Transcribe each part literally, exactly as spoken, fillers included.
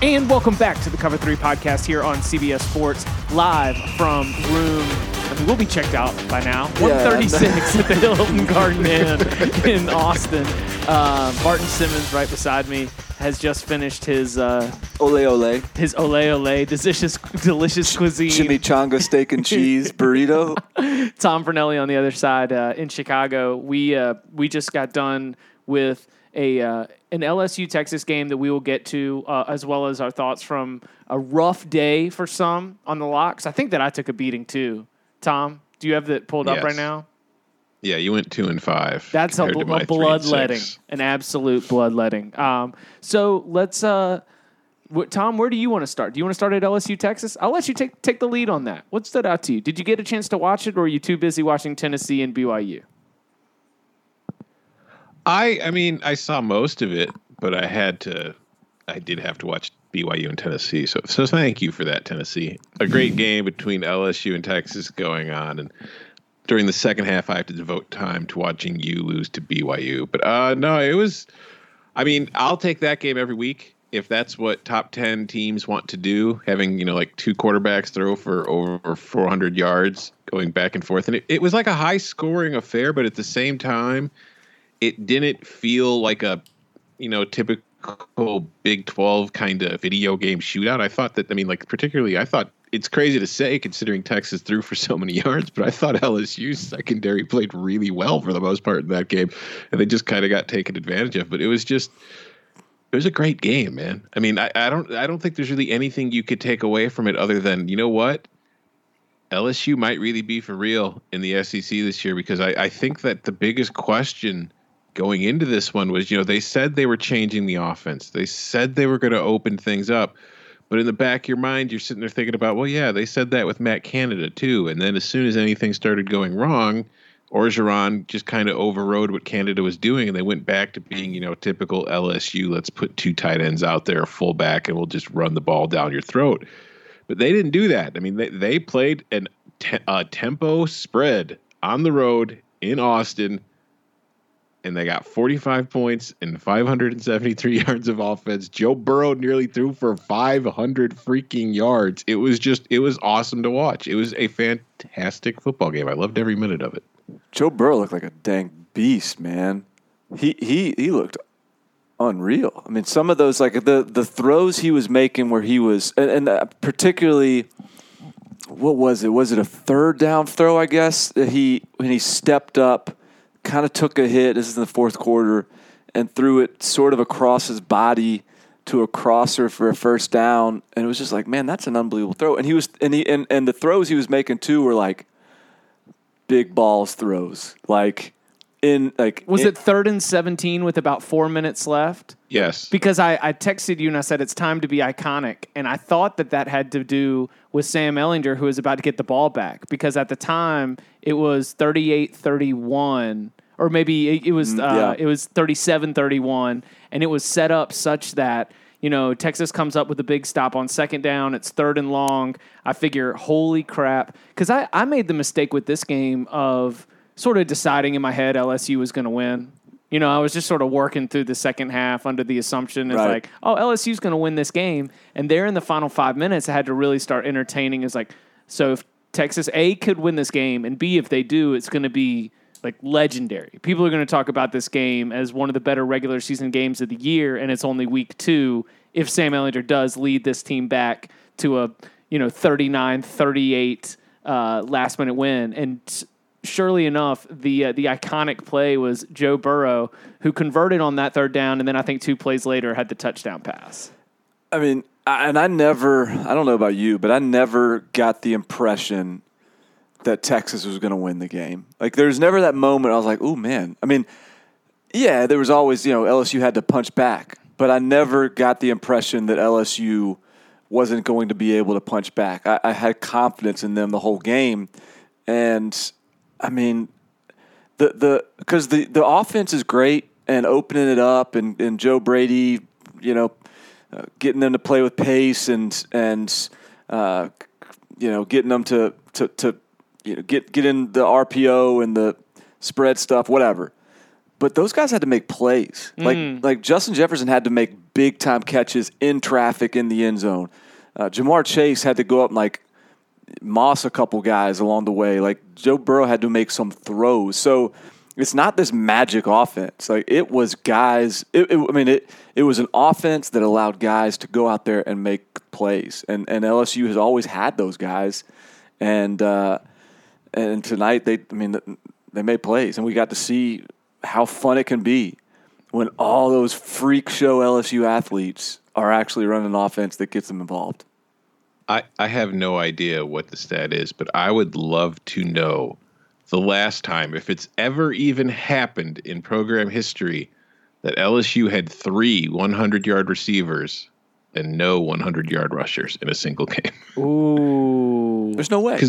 And welcome back to the Cover three Podcast here on C B S Sports, live from room, I mean, we'll be checked out by now, one thirty-six yeah, at the Hilton Garden Inn in Austin. Uh, Barton Simmons right beside me has just finished his uh, Ole Ole. His Ole Ole, delicious, delicious cuisine. Chimichanga steak and cheese burrito. Tom Fornelli on the other side uh, in Chicago. We, uh, we just got done with a uh, an L S U Texas game that we will get to, uh, as well as our thoughts from a rough day for some on the locks. I think that I took a beating too. Tom, do you have that pulled yes. up right now? Yeah, you went two and five. That's a, a bloodletting, an absolute bloodletting. Um, so let's, uh, w- Tom, where do you want to start? Do you want to start at L S U Texas? I'll let you take take the lead on that. What stood out to you? Did you get a chance to watch it, or are you too busy watching Tennessee and B Y U? I, I mean, I saw most of it, but I had to, I did have to watch B Y U and Tennessee. So, so thank you for that, Tennessee. A great game between L S U and Texas going on. And during the second half, I have to devote time to watching you lose to B Y U. But uh, no, it was, I mean, I'll take that game every week. If that's what top ten teams want to do, having, you know, like two quarterbacks throw for over four hundred yards going back and forth. And it, it was like a high scoring affair, but at the same time, it didn't feel like a, you know, typical Big twelve kind of video game shootout. I thought that, I mean, like, particularly, I thought it's crazy to say considering Texas threw for so many yards, but I thought L S U's secondary played really well for the most part in that game, and they just kind of got taken advantage of. But it was just, it was a great game, man. I mean, I, I don't, I don't think there's really anything you could take away from it other than, you know what? L S U might really be for real in the S E C this year, because I, I think that the biggest question going into this one was, you know, they said they were changing the offense. They said they were going to open things up. But in the back of your mind, you're sitting there thinking about, well, yeah, they said that with Matt Canada too. And then as soon as anything started going wrong, Orgeron just kind of overrode what Canada was doing, and they went back to being, you know, typical L S U, let's put two tight ends out there, a fullback, and we'll just run the ball down your throat. But they didn't do that. I mean, they, they played an te- a tempo spread on the road in Austin, and they got forty-five points and five hundred seventy-three yards of offense. Joe Burrow nearly threw for five hundred freaking yards. It was just, it was awesome to watch. It was a fantastic football game. I loved every minute of it. Joe Burrow looked like a dang beast, man. He he he looked unreal. I mean, some of those, like the, the throws he was making where he was, and, and particularly, what was it? Was it a third down throw, I guess? He when he stepped up, kind of took a hit, this is in the fourth quarter, and threw it sort of across his body to a crosser for a first down, and it was just like, man, that's an unbelievable throw. And he was, and he, and, and the throws he was making too were like big balls throws. Like in like was in, it third and seventeen with about four minutes left? Yes, because I, I texted you and I said it's time to be iconic, and I thought that that had to do with Sam Ehlinger, who was about to get the ball back, because at the time it was thirty-eight thirty-one. Or maybe it, it was mm, yeah. uh, it was thirty-seven thirty-one, and it was set up such that, you know, Texas comes up with a big stop on second down. It's third and long. I figure, holy crap, because I, I made the mistake with this game of sort of deciding in my head L S U was going to win. You know, I was just sort of working through the second half under the assumption it's right. like, oh, L S U's going to win this game. And there in the final five minutes, I had to really start entertaining. It's like, so if Texas A could win this game, and B, if they do, it's going to be like legendary. People are going to talk about this game as one of the better regular season games of the year, and it's only week two. If Sam Ehlinger does lead this team back to a, you know, thirty-nine thirty-eight uh, last minute win. And surely enough, the uh, the iconic play was Joe Burrow, who converted on that third down, and then I think two plays later had the touchdown pass. I mean, I, and I never, I don't know about you, but I never got the impression that Texas was going to win the game. Like, there's never that moment I was like, oh, man. I mean, yeah, there was always, you know, L S U had to punch back, but I never got the impression that L S U wasn't going to be able to punch back. I, I had confidence in them the whole game, and I mean, the the because the, the offense is great and opening it up, and, and Joe Brady, you know, uh, getting them to play with pace and and uh, you know getting them to to to you know get get in the R P O and the spread stuff, whatever. But those guys had to make plays. Like mm. like Justin Jefferson had to make big time catches in traffic in the end zone. Uh, Ja'Marr Chase had to go up and like moss a couple guys along the way. Like Joe Burrow had to make some throws. So it's not this magic offense. Like it was guys. It, it, I mean it. It was an offense that allowed guys to go out there and make plays. And and L S U has always had those guys. And uh, and tonight they. I mean they made plays, and we got to see how fun it can be when all those freak show L S U athletes are actually running an offense that gets them involved. I, I have no idea what the stat is, but I would love to know the last time, if it's ever even happened in program history, that L S U had three hundred-yard receivers and no hundred-yard rushers in a single game. Ooh. There's no way.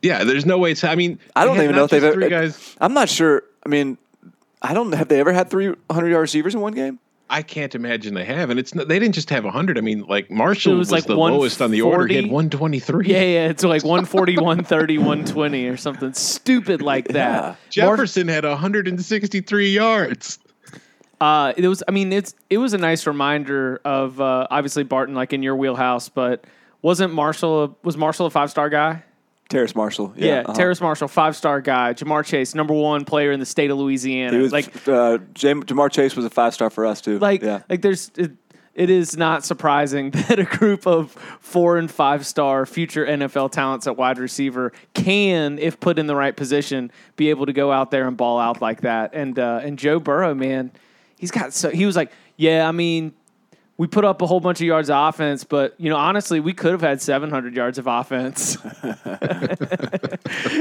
Yeah, there's no way. To, I mean, I don't even know if they've ever. Guys, I'm not sure. I mean, I don't have they ever had three hundred-yard receivers in one game? I can't imagine they have, and it's not, they didn't just have one hundred. I mean, like Marshall was, was like the lowest on the order. He had one twenty-three. Yeah, yeah, it's like one forty, one thirty, one twenty or something stupid like that. Yeah. Jefferson Mar- had one hundred sixty-three yards. Uh, it was I mean, it's it was a nice reminder of uh, obviously Barton, like in your wheelhouse, but wasn't Marshall a, was Marshall a five-star guy? Terrace Marshall. Yeah, yeah uh-huh. Terrace Marshall, five-star guy. Ja'Marr Chase, number one player in the state of Louisiana. Was, like uh, Ja'Marr Chase was a five-star for us, too. Like, yeah. like there's, it, it is not surprising that a group of four- and five-star future N F L talents at wide receiver can, if put in the right position, be able to go out there and ball out like that. And uh, and Joe Burrow, man, he's got so – he was like, yeah, I mean – we put up a whole bunch of yards of offense, but, you know, honestly, we could have had seven hundred yards of offense.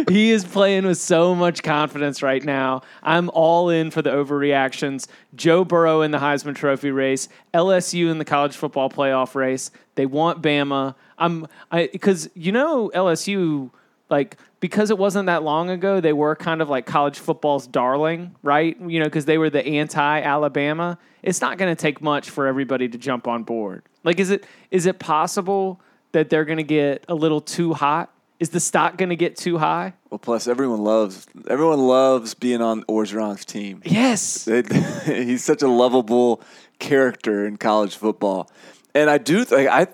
He is playing with so much confidence right now. I'm all in for the overreactions. Joe Burrow in the Heisman Trophy race, L S U in the college football playoff race. They want Bama. I'm I because, you know, L S U, like, because it wasn't that long ago, they were kind of like college football's darling, right? You know, because they were the anti-Alabama. It's not going to take much for everybody to jump on board. Like, is it is it possible that they're going to get a little too hot? Is the stock going to get too high? Well, plus everyone loves everyone loves being on Orgeron's team. Yes, it, he's such a lovable character in college football, and I do think I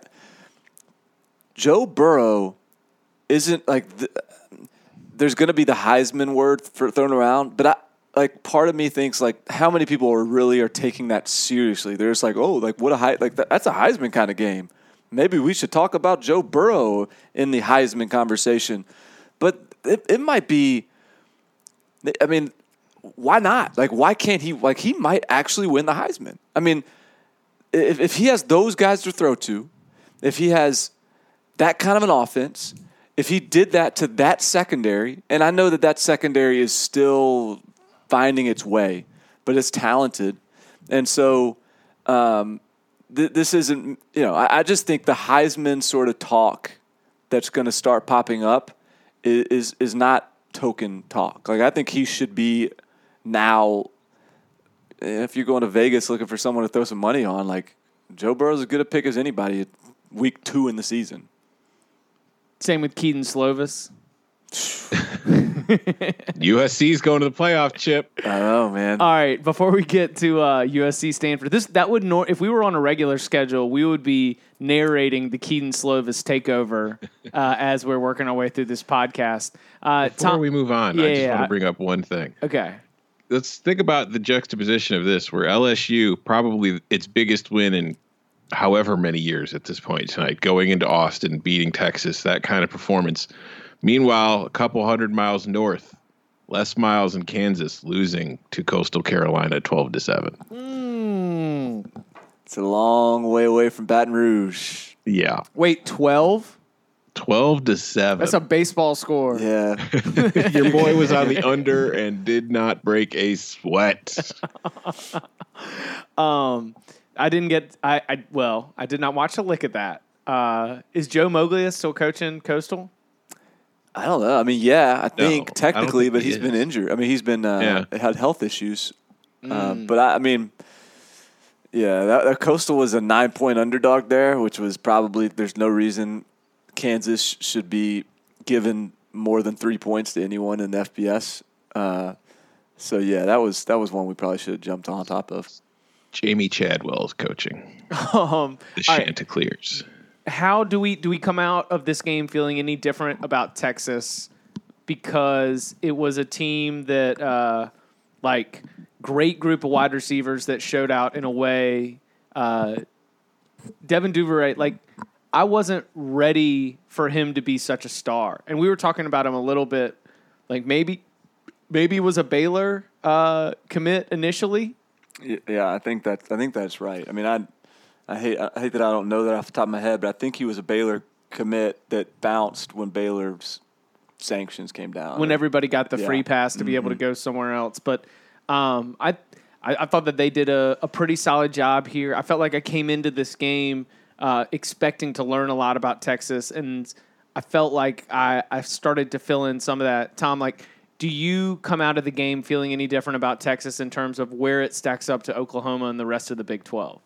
Joe Burrow isn't like the, there's going to be the Heisman word for, thrown around, but I. Like part of me thinks like how many people are really are taking that seriously. They're just like, oh, like what a high, like that, that's a Heisman kind of game. Maybe we should talk about Joe Burrow in the Heisman conversation. But it, it might be, I mean, why not? Like, why can't he, like he might actually win the Heisman. I mean, if, if he has those guys to throw to, if he has that kind of an offense, if he did that to that secondary, and I know that that secondary is still finding its way, but it's talented. And so um, th- this isn't, you know, I, I just think the Heisman sort of talk that's going to start popping up is, is is not token talk. Like I think he should be now, if you're going to Vegas looking for someone to throw some money on, like Joe Burrow's as good a pick as anybody at week two in the season. Same with Keaton Slovis. U S C's going to the playoff, Chip. I know, man. All right, before we get to uh, U S C Stanford, this that would nor- if we were on a regular schedule, we would be narrating the Keaton Slovis takeover uh, as we're working our way through this podcast. Uh, before Tom- we move on, yeah, I just yeah. want to bring up one thing. Okay, let's think about the juxtaposition of this, where L S U probably its biggest win in however many years at this point tonight, going into Austin, beating Texas, that kind of performance. Meanwhile, a couple hundred miles north, Les Miles in Kansas losing to Coastal Carolina twelve to seven. Mm. It's a long way away from Baton Rouge. Yeah. Wait, twelve? twelve to seven. That's a baseball score. Yeah. Your boy was on the under and did not break a sweat. um, I didn't get, I, I, well, I did not watch a lick of that. Uh, is Joe Moglia still coaching Coastal? I don't know. I mean, yeah, I think no, technically, I think but he he's is. been injured. I mean, he's been, uh, yeah. had health issues. Mm. Uh, but I, I mean, yeah, that, that Coastal was a nine point underdog there, which was probably, there's no reason Kansas should be given more than three points to anyone in the F B S. Uh, so yeah, that was that was one we probably should have jumped on top of. Jamie Chadwell's coaching um, the Chanticleers. Right. How do we do we come out of this game feeling any different about Texas? Because it was a team that uh, like great group of wide receivers that showed out in a way. Uh, Devin Duvernay, like. I wasn't ready for him to be such a star. And we were talking about him a little bit, like maybe maybe was a Baylor uh, commit initially. Yeah, I think that I think that's right. I mean, I I hate I hate that I don't know that off the top of my head, but I think he was a Baylor commit that bounced when Baylor's sanctions came down. When everybody got the yeah. free pass to mm-hmm. be able to go somewhere else. But um, I, I I thought that they did a, a pretty solid job here. I felt like I came into this game Uh, expecting to learn a lot about Texas, and I felt like I, I started to fill in some of that. Tom, like, do you come out of the game feeling any different about Texas in terms of where it stacks up to Oklahoma and the rest of the Big twelve?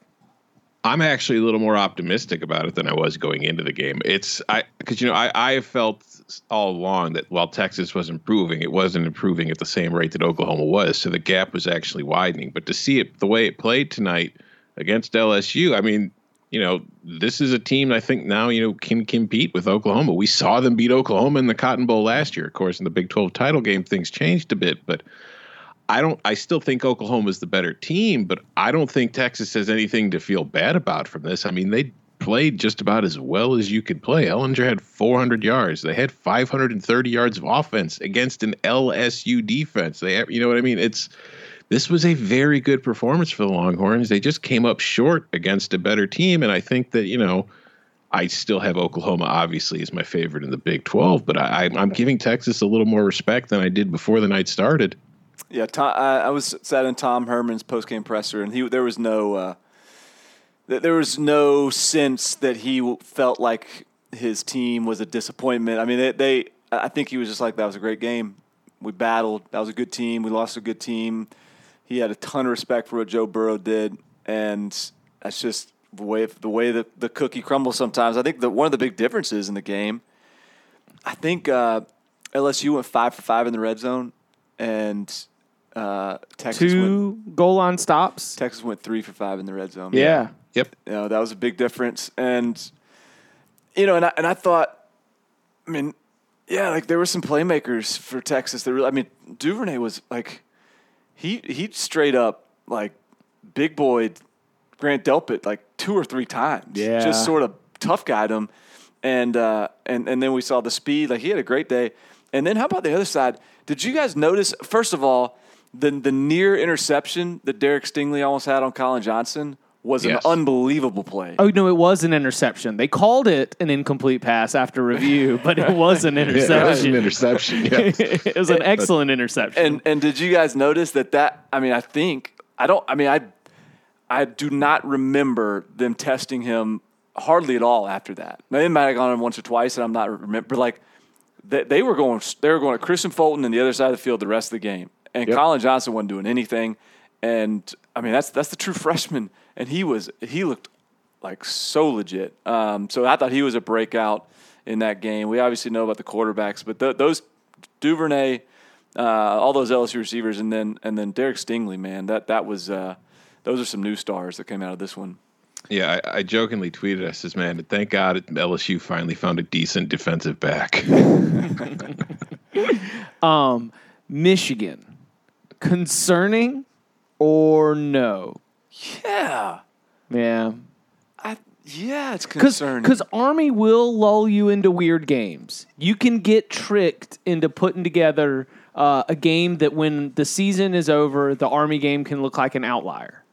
I'm actually a little more optimistic about it than I was going into the game. It's I because, you know, I, I felt all along that while Texas was improving, it wasn't improving at the same rate that Oklahoma was, so the gap was actually widening. But to see it the way it played tonight against L S U, I mean, you know, this is a team that I think now, you know, can compete with Oklahoma. We saw them beat Oklahoma in the Cotton Bowl last year. Of course, in the Big twelve title game, things changed a bit. But I don't I still think Oklahoma is the better team, but I don't think Texas has anything to feel bad about from this. I mean, they played just about as well as you could play. Ehlinger had four hundred yards. They had five hundred thirty yards of offense against an L S U defense. They, you know what I mean? It's This was a very good performance for the Longhorns. They just came up short against a better team. And I think that, you know, I still have Oklahoma, obviously, as my favorite in the Big twelve. But I, I'm giving Texas a little more respect than I did before the night started. Yeah, Tom, I, I was sat in Tom Herman's postgame presser, and he there was no uh, there was no sense that he felt like his team was a disappointment. I mean, they, they I think he was just like, that was a great game. We battled. That was a good team. We lost a good team. He had a ton of respect for what Joe Burrow did, and that's just the way the way that the cookie crumbles sometimes. I think that one of the big differences in the game, I think uh, L S U went five for five in the red zone, and uh, Texas two went, goal line stops. Texas went three for five in the red zone. Yeah, yeah. Yep. You know, that was a big difference, and you know, and I, and I thought, I mean, yeah, like there were some playmakers for Texas. That really, I mean, Duvernay was like. He he straight up, like, big boy Grant Delpit, like, two or three times. Yeah. Just sort of tough guyed him. And, uh, and, and then we saw the speed. Like, he had a great day. And then how about the other side? Did you guys notice, first of all, the, the near interception that Derek Stingley almost had on Colin Johnson was yes. an unbelievable play. Oh, no, it was an interception. They called it an incomplete pass after review, but it was an interception. Yeah, it was an interception, yes. It was an excellent but, interception. And and did you guys notice that that, I mean, I think, I don't, I mean, I I do not remember them testing him hardly at all after that. Now, they might have gone on once or twice, and I'm not remember, but like, they, they were going, they were going to Christian Fulton and the other side of the field the rest of the game. And yep. Colin Johnson wasn't doing anything. And I mean, that's that's the true freshman, and he was he looked like so legit. Um, so I thought he was a breakout in that game. We obviously know about the quarterbacks, but th- those Duvernay, uh, all those L S U receivers, and then and then Derek Stingley, man, that that was uh, those are some new stars that came out of this one. Yeah, I, I jokingly tweeted us as man, thank God L S U finally found a decent defensive back. um, Michigan, concerning. Or no? Yeah. Yeah. I Yeah, it's concerning. Because Army will lull you into weird games. You can get tricked into putting together uh, a game that when the season is over, the Army game can look like an outlier.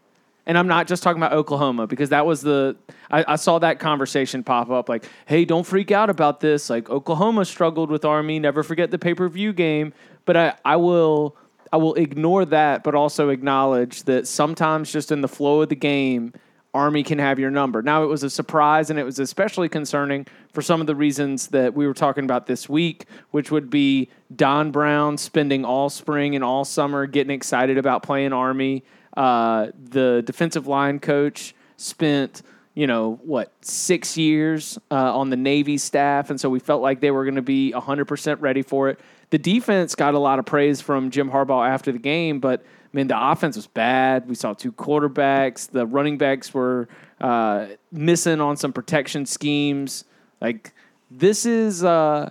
And I'm not just talking about Oklahoma, because that was the – I saw that conversation pop up like, hey, don't freak out about this. Like, Oklahoma struggled with Army. Never forget the pay-per-view game. But I, I will I will ignore that, but also acknowledge that sometimes just in the flow of the game – Army can have your number. Now, it was a surprise, and it was especially concerning for some of the reasons that we were talking about this week, which would be Don Brown spending all spring and all summer getting excited about playing Army. Uh, the defensive line coach spent, you know, what, six years uh, on the Navy staff, and so we felt like they were going to be one hundred percent ready for it. The defense got a lot of praise from Jim Harbaugh after the game, but I mean, the offense was bad. We saw two quarterbacks. The running backs were uh, missing on some protection schemes. Like, this is uh,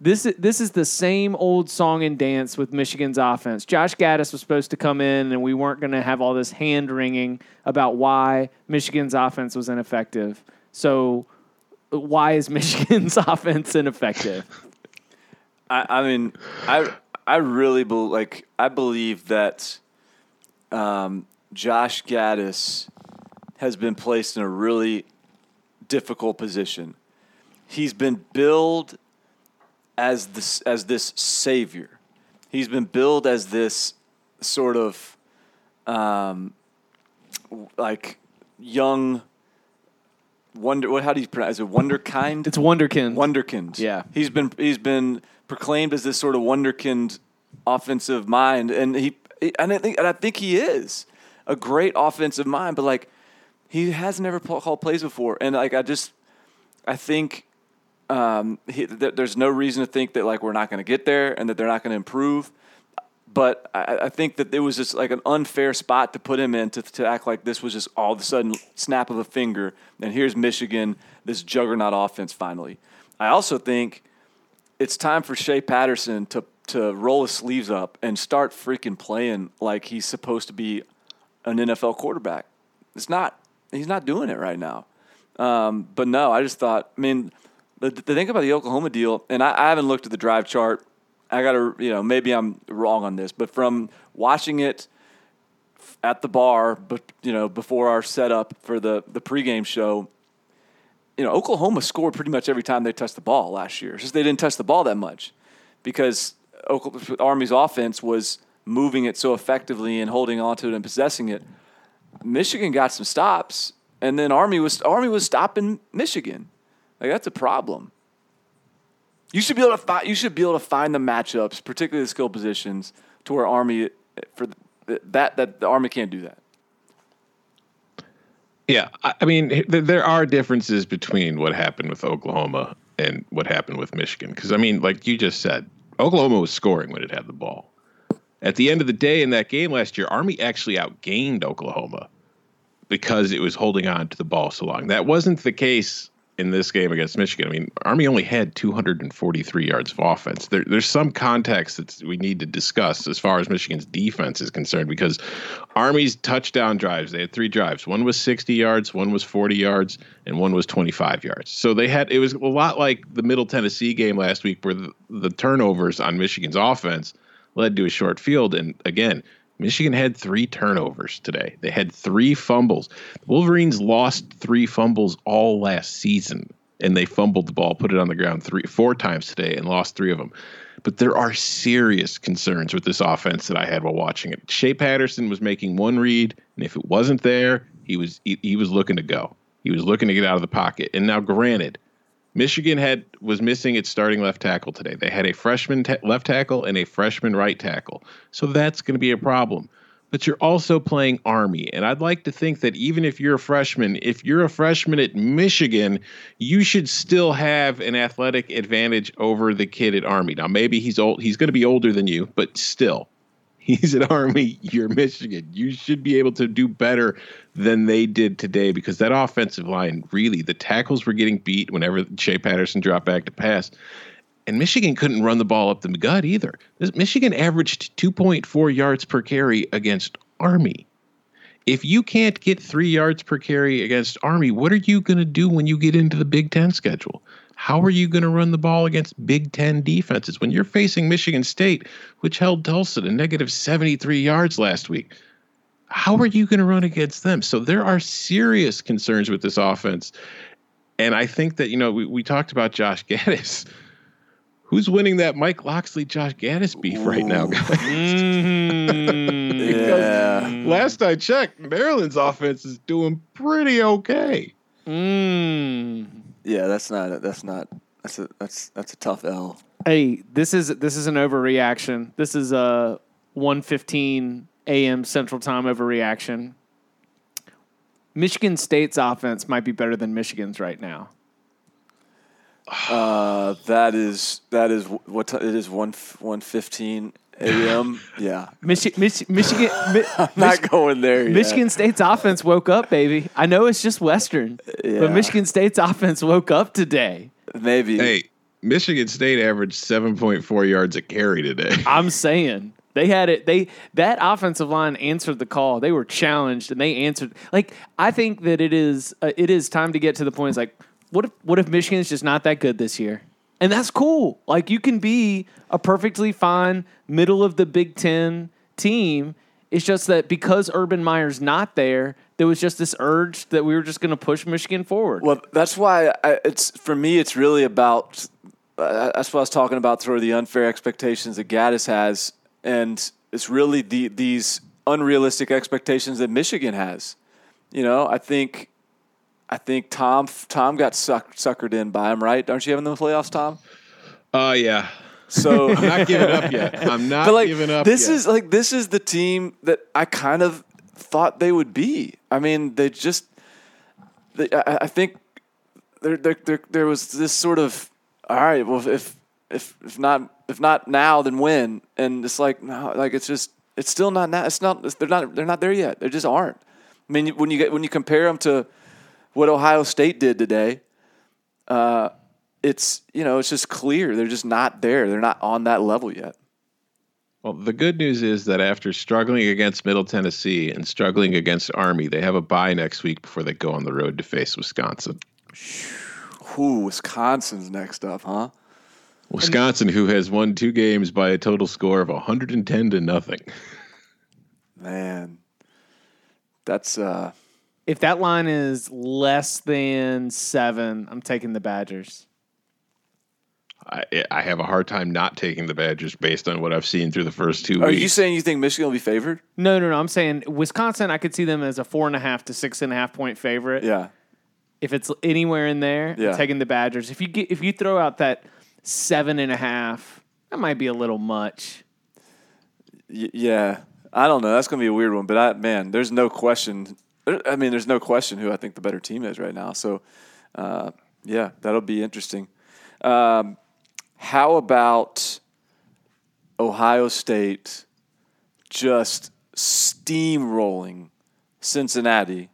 this is, this is the same old song and dance with Michigan's offense. Josh Gattis was supposed to come in, and we weren't going to have all this hand-wringing about why Michigan's offense was ineffective. So why is Michigan's offense ineffective? I, I mean, I I really be, like I believe that – Um, Josh Gattis has been placed in a really difficult position. He's been billed as this as this savior. He's been billed as this sort of um, like young wonder. What? How do you pronounce it? Wonderkind. It's wonderkind. Wonderkind. Yeah. He's been he's been proclaimed as this sort of wonderkind offensive mind, and he. And I think, and I think he is a great offensive mind, but like he has never called plays before, and like I just, I think um, he, th- there's no reason to think that like we're not going to get there and that they're not going to improve. But I, I think that it was just like an unfair spot to put him in to, to act like this was just all of a sudden snap of a finger, and here's Michigan, this juggernaut offense finally. I also think it's time for Shea Patterson to. to roll his sleeves up and start freaking playing like he's supposed to be an N F L quarterback. It's not – he's not doing it right now. Um, but, no, I just thought – I mean, the, the thing about the Oklahoma deal, and I, I haven't looked at the drive chart. I got to – you know, maybe I'm wrong on this, but from watching it at the bar, but you know, before our setup for the, the pregame show, you know, Oklahoma scored pretty much every time they touched the ball last year. It's just they didn't touch the ball that much because – Army's offense was moving it so effectively and holding onto it and possessing it. Michigan got some stops, and then Army was Army was stopping Michigan. Like that's a problem. You should be able to find you should be able to find the matchups, particularly the skill positions, to where Army for that that the Army can't do that. Yeah, I mean there are differences between what happened with Oklahoma and what happened with Michigan, because I mean, like you just said, Oklahoma was scoring when it had the ball. At the end of the day in that game last year, Army actually outgained Oklahoma because it was holding on to the ball so long. That wasn't the case in this game against Michigan. I mean, Army only had two hundred forty-three yards of offense. There, there's some context that we need to discuss as far as Michigan's defense is concerned, because Army's touchdown drives, they had three drives. One was sixty yards, one was forty yards, and one was twenty-five yards. So they had, it was a lot like the Middle Tennessee game last week, where the, the turnovers on Michigan's offense led to a short field. And again, Michigan had three turnovers today. They had three fumbles. The Wolverines lost three fumbles all last season, and they fumbled the ball, put it on the ground three, four times today and lost three of them. But there are serious concerns with this offense that I had while watching it. Shea Patterson was making one read, and if it wasn't there, he was he, he was looking to go. He was looking to get out of the pocket. And now, granted, Michigan had was missing its starting left tackle today. They had a freshman ta- left tackle and a freshman right tackle. So that's going to be a problem. But you're also playing Army. And I'd like to think that even if you're a freshman, if you're a freshman at Michigan, you should still have an athletic advantage over the kid at Army. Now, maybe he's old. He's going to be older than you, but still. He's at Army, you're Michigan. You should be able to do better than they did today, because that offensive line, really, the tackles were getting beat whenever Shea Patterson dropped back to pass. And Michigan couldn't run the ball up the gut either. Michigan averaged two point four yards per carry against Army. If you can't get three yards per carry against Army, what are you going to do when you get into the Big Ten schedule? How are you going to run the ball against Big Ten defenses when you're facing Michigan State, which held Tulsa to negative seventy-three yards last week? How are you going to run against them? So there are serious concerns with this offense. And I think that, you know, we, we talked about Josh Gattis. Who's winning that Mike Loxley, Josh Gattis beef right now, guys? Mm, yeah. Last I checked, Maryland's offense is doing pretty okay. Mm. Yeah, that's not that's not that's a that's that's a tough L. Hey, this is this is an overreaction. This is a one fifteen a.m. Central Time overreaction. Michigan State's offense might be better than Michigan's right now. Uh, that is that is what t- it is one one fifteen a m. Yeah, Michi- Mich- Michigan. Mi- I'm not Mich- going there. Yet. Michigan State's offense woke up, baby. I know it's just Western, yeah. But Michigan State's offense woke up today. Maybe. Hey, Michigan State averaged seven point four yards a carry today. I'm saying they had it. They that offensive line answered the call. They were challenged and they answered. Like I think that it is uh, it is time to get to the point. It's like. What if what if Michigan's just not that good this year? And that's cool. Like, you can be a perfectly fine middle of the Big Ten team. It's just that because Urban Meyer's not there, there was just this urge that we were just going to push Michigan forward. Well, that's why I, it's for me, it's really about uh, – that's what I was talking about, sort of the unfair expectations that Gattis has. And it's really the, these unrealistic expectations that Michigan has. You know, I think – I think Tom Tom got suck, suckered in by him, right? Aren't you having the playoffs, Tom? Uh, yeah. So I'm not giving up yet. I'm not like, giving up. This yet. is like this is the team that I kind of thought they would be. I mean, they just. They, I, I think there there there was this sort of all right. Well, if if if not if not now, then when? And it's like no, like it's just it's still not now. It's not they're not they're not there yet. They just aren't. I mean, when you get when you compare them to. What Ohio State did today, uh, it's you know it's just clear they're just not there. They're not on that level yet. Well, the good news is that after struggling against Middle Tennessee and struggling against Army, they have a bye next week before they go on the road to face Wisconsin. Ooh, Wisconsin's next up, huh? Wisconsin, who has won two games by a total score of one hundred ten to nothing. Man, that's uh. If that line is less than seven, I'm taking the Badgers. I, I have a hard time not taking the Badgers based on what I've seen through the first two Are weeks. Are you saying you think Michigan will be favored? No, no, no. I'm saying Wisconsin, I could see them as a four and a half to six and a half point favorite. Yeah. If it's anywhere in there, yeah. I'm taking the Badgers. If you get, if you throw out that seven and a half, that might be a little much. Y- yeah. I don't know. That's going to be a weird one. But, I, man, there's no question – I mean, there's no question who I think the better team is right now. So, uh, yeah, that'll be interesting. Um, how about Ohio State just steamrolling Cincinnati,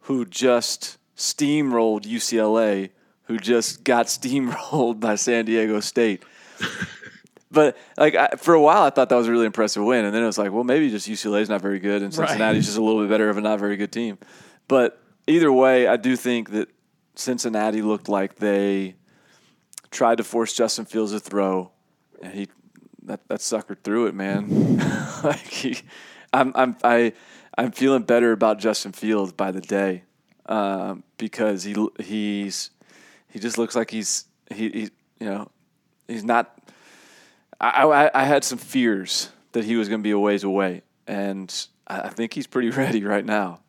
who just steamrolled U C L A, who just got steamrolled by San Diego State? But like I, for a while, I thought that was a really impressive win, and then it was like, well, maybe just U C L A is not very good, and Cincinnati's right. just a little bit better of a not very good team. But either way, I do think that Cincinnati looked like they tried to force Justin Fields to throw, and he that that sucker threw it, man. like he, I'm I'm I I'm feeling better about Justin Fields by the day um, because he he's he just looks like he's he, he you know he's not. I, I, I had some fears that he was going to be a ways away, and I think he's pretty ready right now.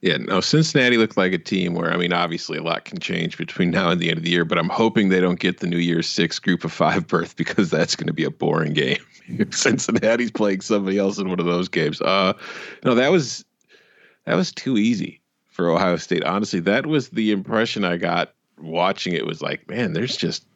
Yeah, no, Cincinnati looked like a team where, I mean, obviously a lot can change between now and the end of the year, but I'm hoping they don't get the New Year's Six group of five berth because that's going to be a boring game. Cincinnati's playing somebody else in one of those games. Uh, no, that was that was too easy for Ohio State. Honestly, that was the impression I got watching it was like, man, there's just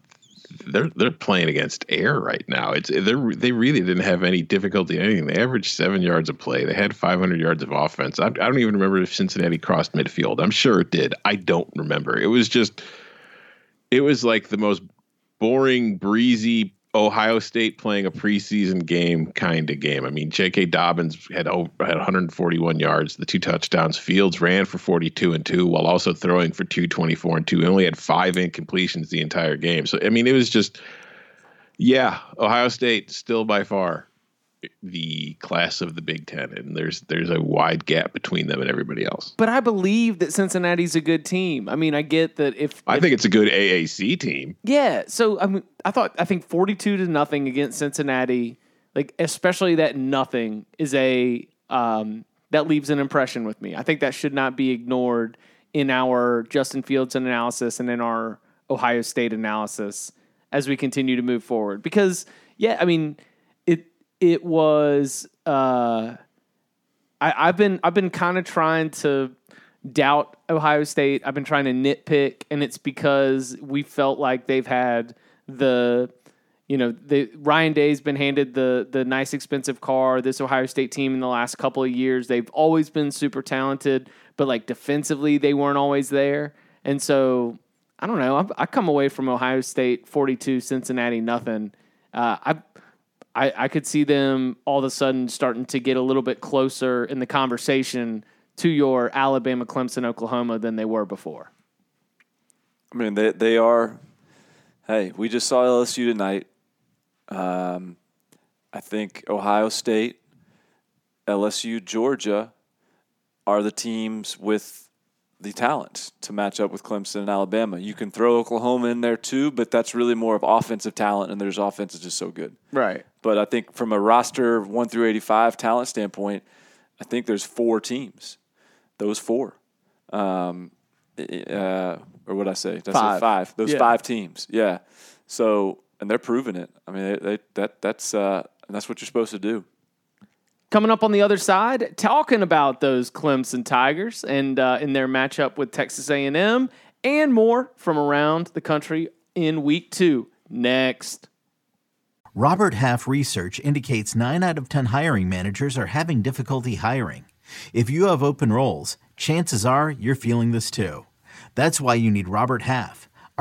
They're they're playing against air right now. It's they they really didn't have any difficulty in anything. They averaged seven yards a play. They had five hundred yards of offense. I, I don't even remember if Cincinnati crossed midfield. I'm sure it did. I don't remember. It was just it was like the most boring, breezy Ohio State playing a preseason game kind of game. I mean, J K. Dobbins had over, had one hundred forty-one yards, the two touchdowns. Fields ran for forty-two and two, while also throwing for two twenty-four and two. He only had five incompletions the entire game. So, I mean, it was just, yeah, Ohio State still by far the class of the Big Ten, and there's there's a wide gap between them and everybody else. But I believe that Cincinnati's a good team. I mean, I get that if, if I think it's a good A A C team. Yeah. So I mean, I thought I think forty-two to nothing against Cincinnati, like especially that nothing is a um, that leaves an impression with me. I think that should not be ignored in our Justin Fields analysis and in our Ohio State analysis as we continue to move forward. Because yeah, I mean. It was uh, I, I've been I've been kind of trying to doubt Ohio State. I've been trying to nitpick, and it's because we felt like they've had the you know the Ryan Day's been handed the the nice expensive car. This Ohio State team in the last couple of years, they've always been super talented, but like defensively, they weren't always there. And so I don't know. I, I come away from Ohio State forty-two, Cincinnati nothing. Uh, I. I, I could see them all of a sudden starting to get a little bit closer in the conversation to your Alabama, Clemson, Oklahoma than they were before. I mean, they they are. Hey, we just saw L S U tonight. Um, I think Ohio State, L S U, Georgia are the teams with the talent to match up with Clemson and Alabama. You can throw Oklahoma in there too, but that's really more of offensive talent, and there's offense is just so good. Right. But I think from a roster one through eighty-five talent standpoint, I think there's four teams. Those four. Um, uh, or what'd I say? Did five. I say five. Those yeah. five teams. Yeah. So, and they're proving it. I mean, they, they, that that's uh, that's what you're supposed to do. Coming up on the other side, talking about those Clemson Tigers and uh, in their matchup with Texas A and M and more from around the country in week two. Next. Robert Half research indicates nine out of ten hiring managers are having difficulty hiring. If you have open roles, chances are you're feeling this too. That's why you need Robert Half.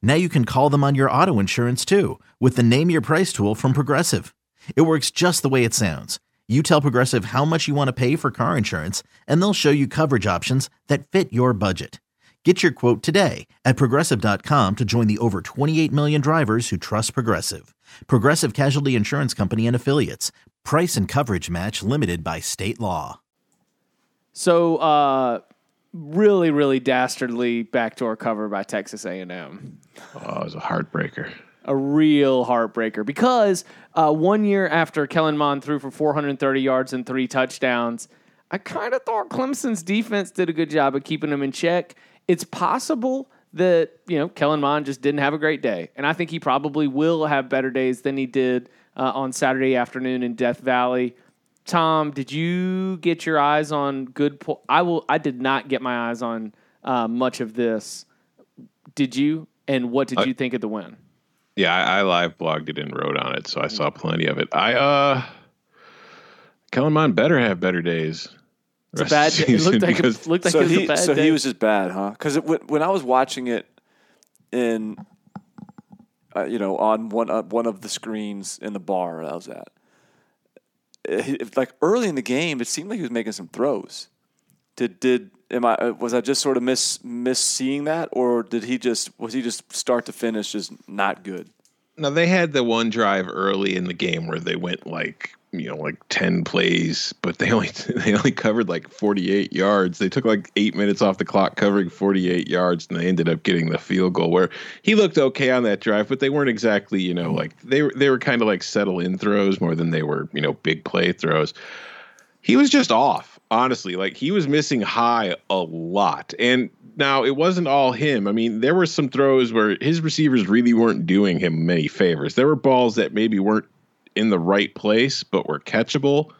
Now you can call them on your auto insurance, too, with the Name Your Price tool from Progressive. It works just the way it sounds. You tell Progressive how much you want to pay for car insurance, and they'll show you coverage options that fit your budget. Get your quote today at progressive dot com to join the over twenty-eight million drivers who trust Progressive. Progressive Casualty Insurance Company and Affiliates. Price and coverage match limited by state law. So, uh... really, really dastardly backdoor cover by Texas A and M. Oh, it was a heartbreaker. A real heartbreaker. Because uh, one year after Kellen Mond threw for four hundred thirty yards and three touchdowns, I kind of thought Clemson's defense did a good job of keeping them in check. It's possible that, you know, Kellen Mond just didn't have a great day. And I think he probably will have better days than he did uh, on Saturday afternoon in Death Valley. Tom, did you get your eyes on good? Po- I will. I did not get my eyes on uh, much of this. Did you? And what did uh, you think of the win? Yeah, I, I live blogged it and wrote on it, so I saw plenty of it. I uh, Kellen Mond better have better days. It's a bad day. It looked like because, it looked like so it was he, a bad so day. So he was just bad, huh? Because when I was watching it in, uh, you know, on one uh, one of the screens in the bar I was at. It, like early in the game, it seemed like he was making some throws. Did did am I was I just sort of miss miss seeing that, or did he just was he just start to finish just not good? No, they had the one drive early in the game where they went like you know like ten plays, but they only they only covered like forty-eight yards. They took like eight minutes off the clock covering forty-eight yards, and they ended up getting the field goal. Where he looked okay on that drive, but they weren't exactly you know like they were they were kind of like settle in throws more than they were you know big play throws. He was just off, honestly. Like he was missing high a lot, and now it wasn't all him. I mean, there were some throws where his receivers really weren't doing him many favors. There were balls that maybe weren't in the right place, but were catchable,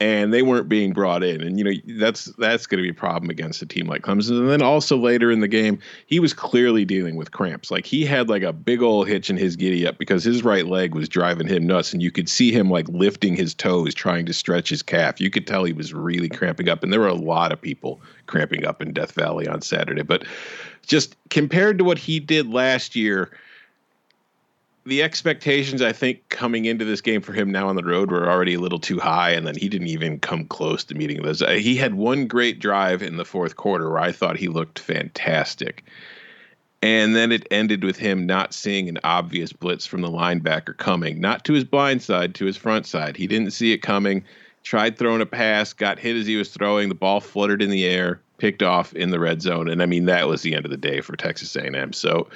and they weren't being brought in. And, you know, that's that's going to be a problem against a team like Clemson. And then also later in the game, he was clearly dealing with cramps. Like, he had like a big old hitch in his giddy up because his right leg was driving him nuts. And you could see him like lifting his toes, trying to stretch his calf. You could tell he was really cramping up. And there were a lot of people cramping up in Death Valley on Saturday. But just compared to what he did last year, the expectations, I think, coming into this game for him now on the road were already a little too high, and then he didn't even come close to meeting those. He had one great drive in the fourth quarter where I thought he looked fantastic. And then it ended with him not seeing an obvious blitz from the linebacker coming, not to his blind side, to his front side. He didn't see it coming, tried throwing a pass, got hit as he was throwing. The ball fluttered in the air, picked off in the red zone. And, I mean, that was the end of the day for Texas A and M. So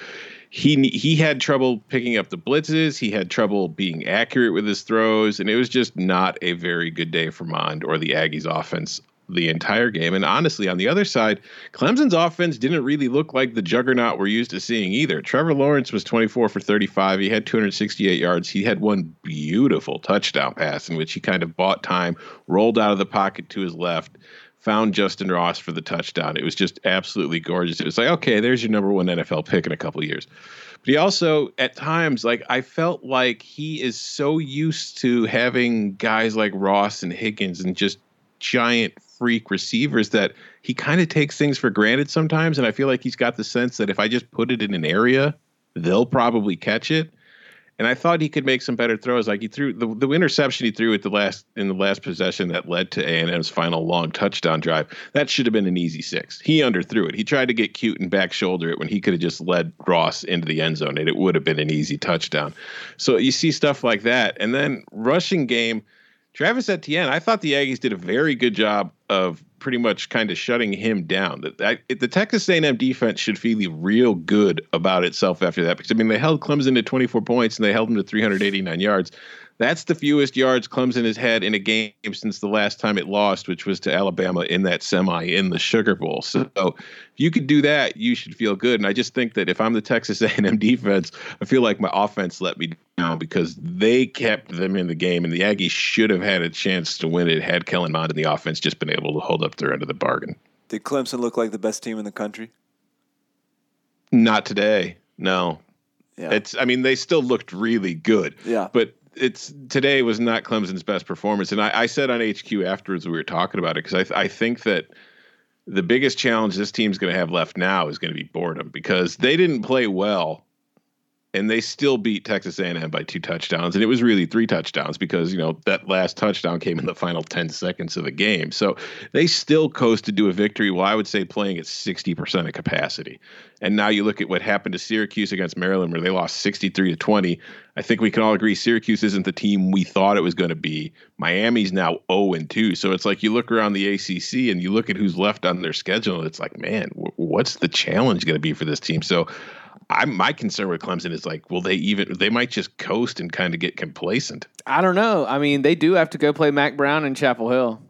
He he had trouble picking up the blitzes. He had trouble being accurate with his throws, and it was just not a very good day for Mond or the Aggies offense the entire game. And honestly, on the other side, Clemson's offense didn't really look like the juggernaut we're used to seeing either. Trevor Lawrence was twenty-four for thirty-five. He had two hundred sixty-eight yards. He had one beautiful touchdown pass in which he kind of bought time, rolled out of the pocket to his left, found Justin Ross for the touchdown. It was just absolutely gorgeous. It was like, okay, there's your number one N F L pick in a couple of years. But he also, at times, like, I felt like he is so used to having guys like Ross and Higgins and just giant freak receivers that he kind of takes things for granted sometimes. And I feel like he's got the sense that if I just put it in an area, they'll probably catch it. And I thought he could make some better throws. Like, he threw the, the interception he threw at the last in the last possession that led to A and M's final long touchdown drive. That should have been an easy six. He underthrew it. He tried to get cute and back shoulder it when he could have just led Ross into the end zone, and it would have been an easy touchdown. So you see stuff like that. And then rushing game, Travis Etienne, I thought the Aggies did a very good job of pretty much kind of shutting him down. The, the Texas A and M defense should feel real good about itself after that, because, I mean, they held Clemson to twenty-four points and they held them to three hundred eighty-nine yards. That's the fewest yards Clemson has had in a game since the last time it lost, which was to Alabama in that semi in the Sugar Bowl. So if you could do that, you should feel good. And I just think that if I'm the Texas A and M defense, I feel like my offense let me down because they kept them in the game, and the Aggies should have had a chance to win it had Kellen Mond and the offense just been able to hold up their end of the bargain. Did Clemson look like the best team in the country? Not today, no. Yeah. It's. I mean, they still looked really good. Yeah, but it's today was not Clemson's best performance. And I, I said on H Q afterwards, we were talking about it, because I, th- I think that the biggest challenge this team's going to have left now is going to be boredom, because they didn't play well and they still beat Texas A and M by two touchdowns. And it was really three touchdowns because, you know, that last touchdown came in the final ten seconds of the game. So they still coasted to a victory. Well, I would say playing at sixty percent of capacity. And now you look at what happened to Syracuse against Maryland, where they lost sixty-three to twenty. I think we can all agree Syracuse isn't the team we thought it was going to be. Miami's now oh and two. So it's like you look around the A C C and you look at who's left on their schedule, and it's like, man, w- what's the challenge going to be for this team? So I'm, my concern with Clemson is, like, will they even – they might just coast and kind of get complacent. I don't know. I mean, they do have to go play Mack Brown in Chapel Hill.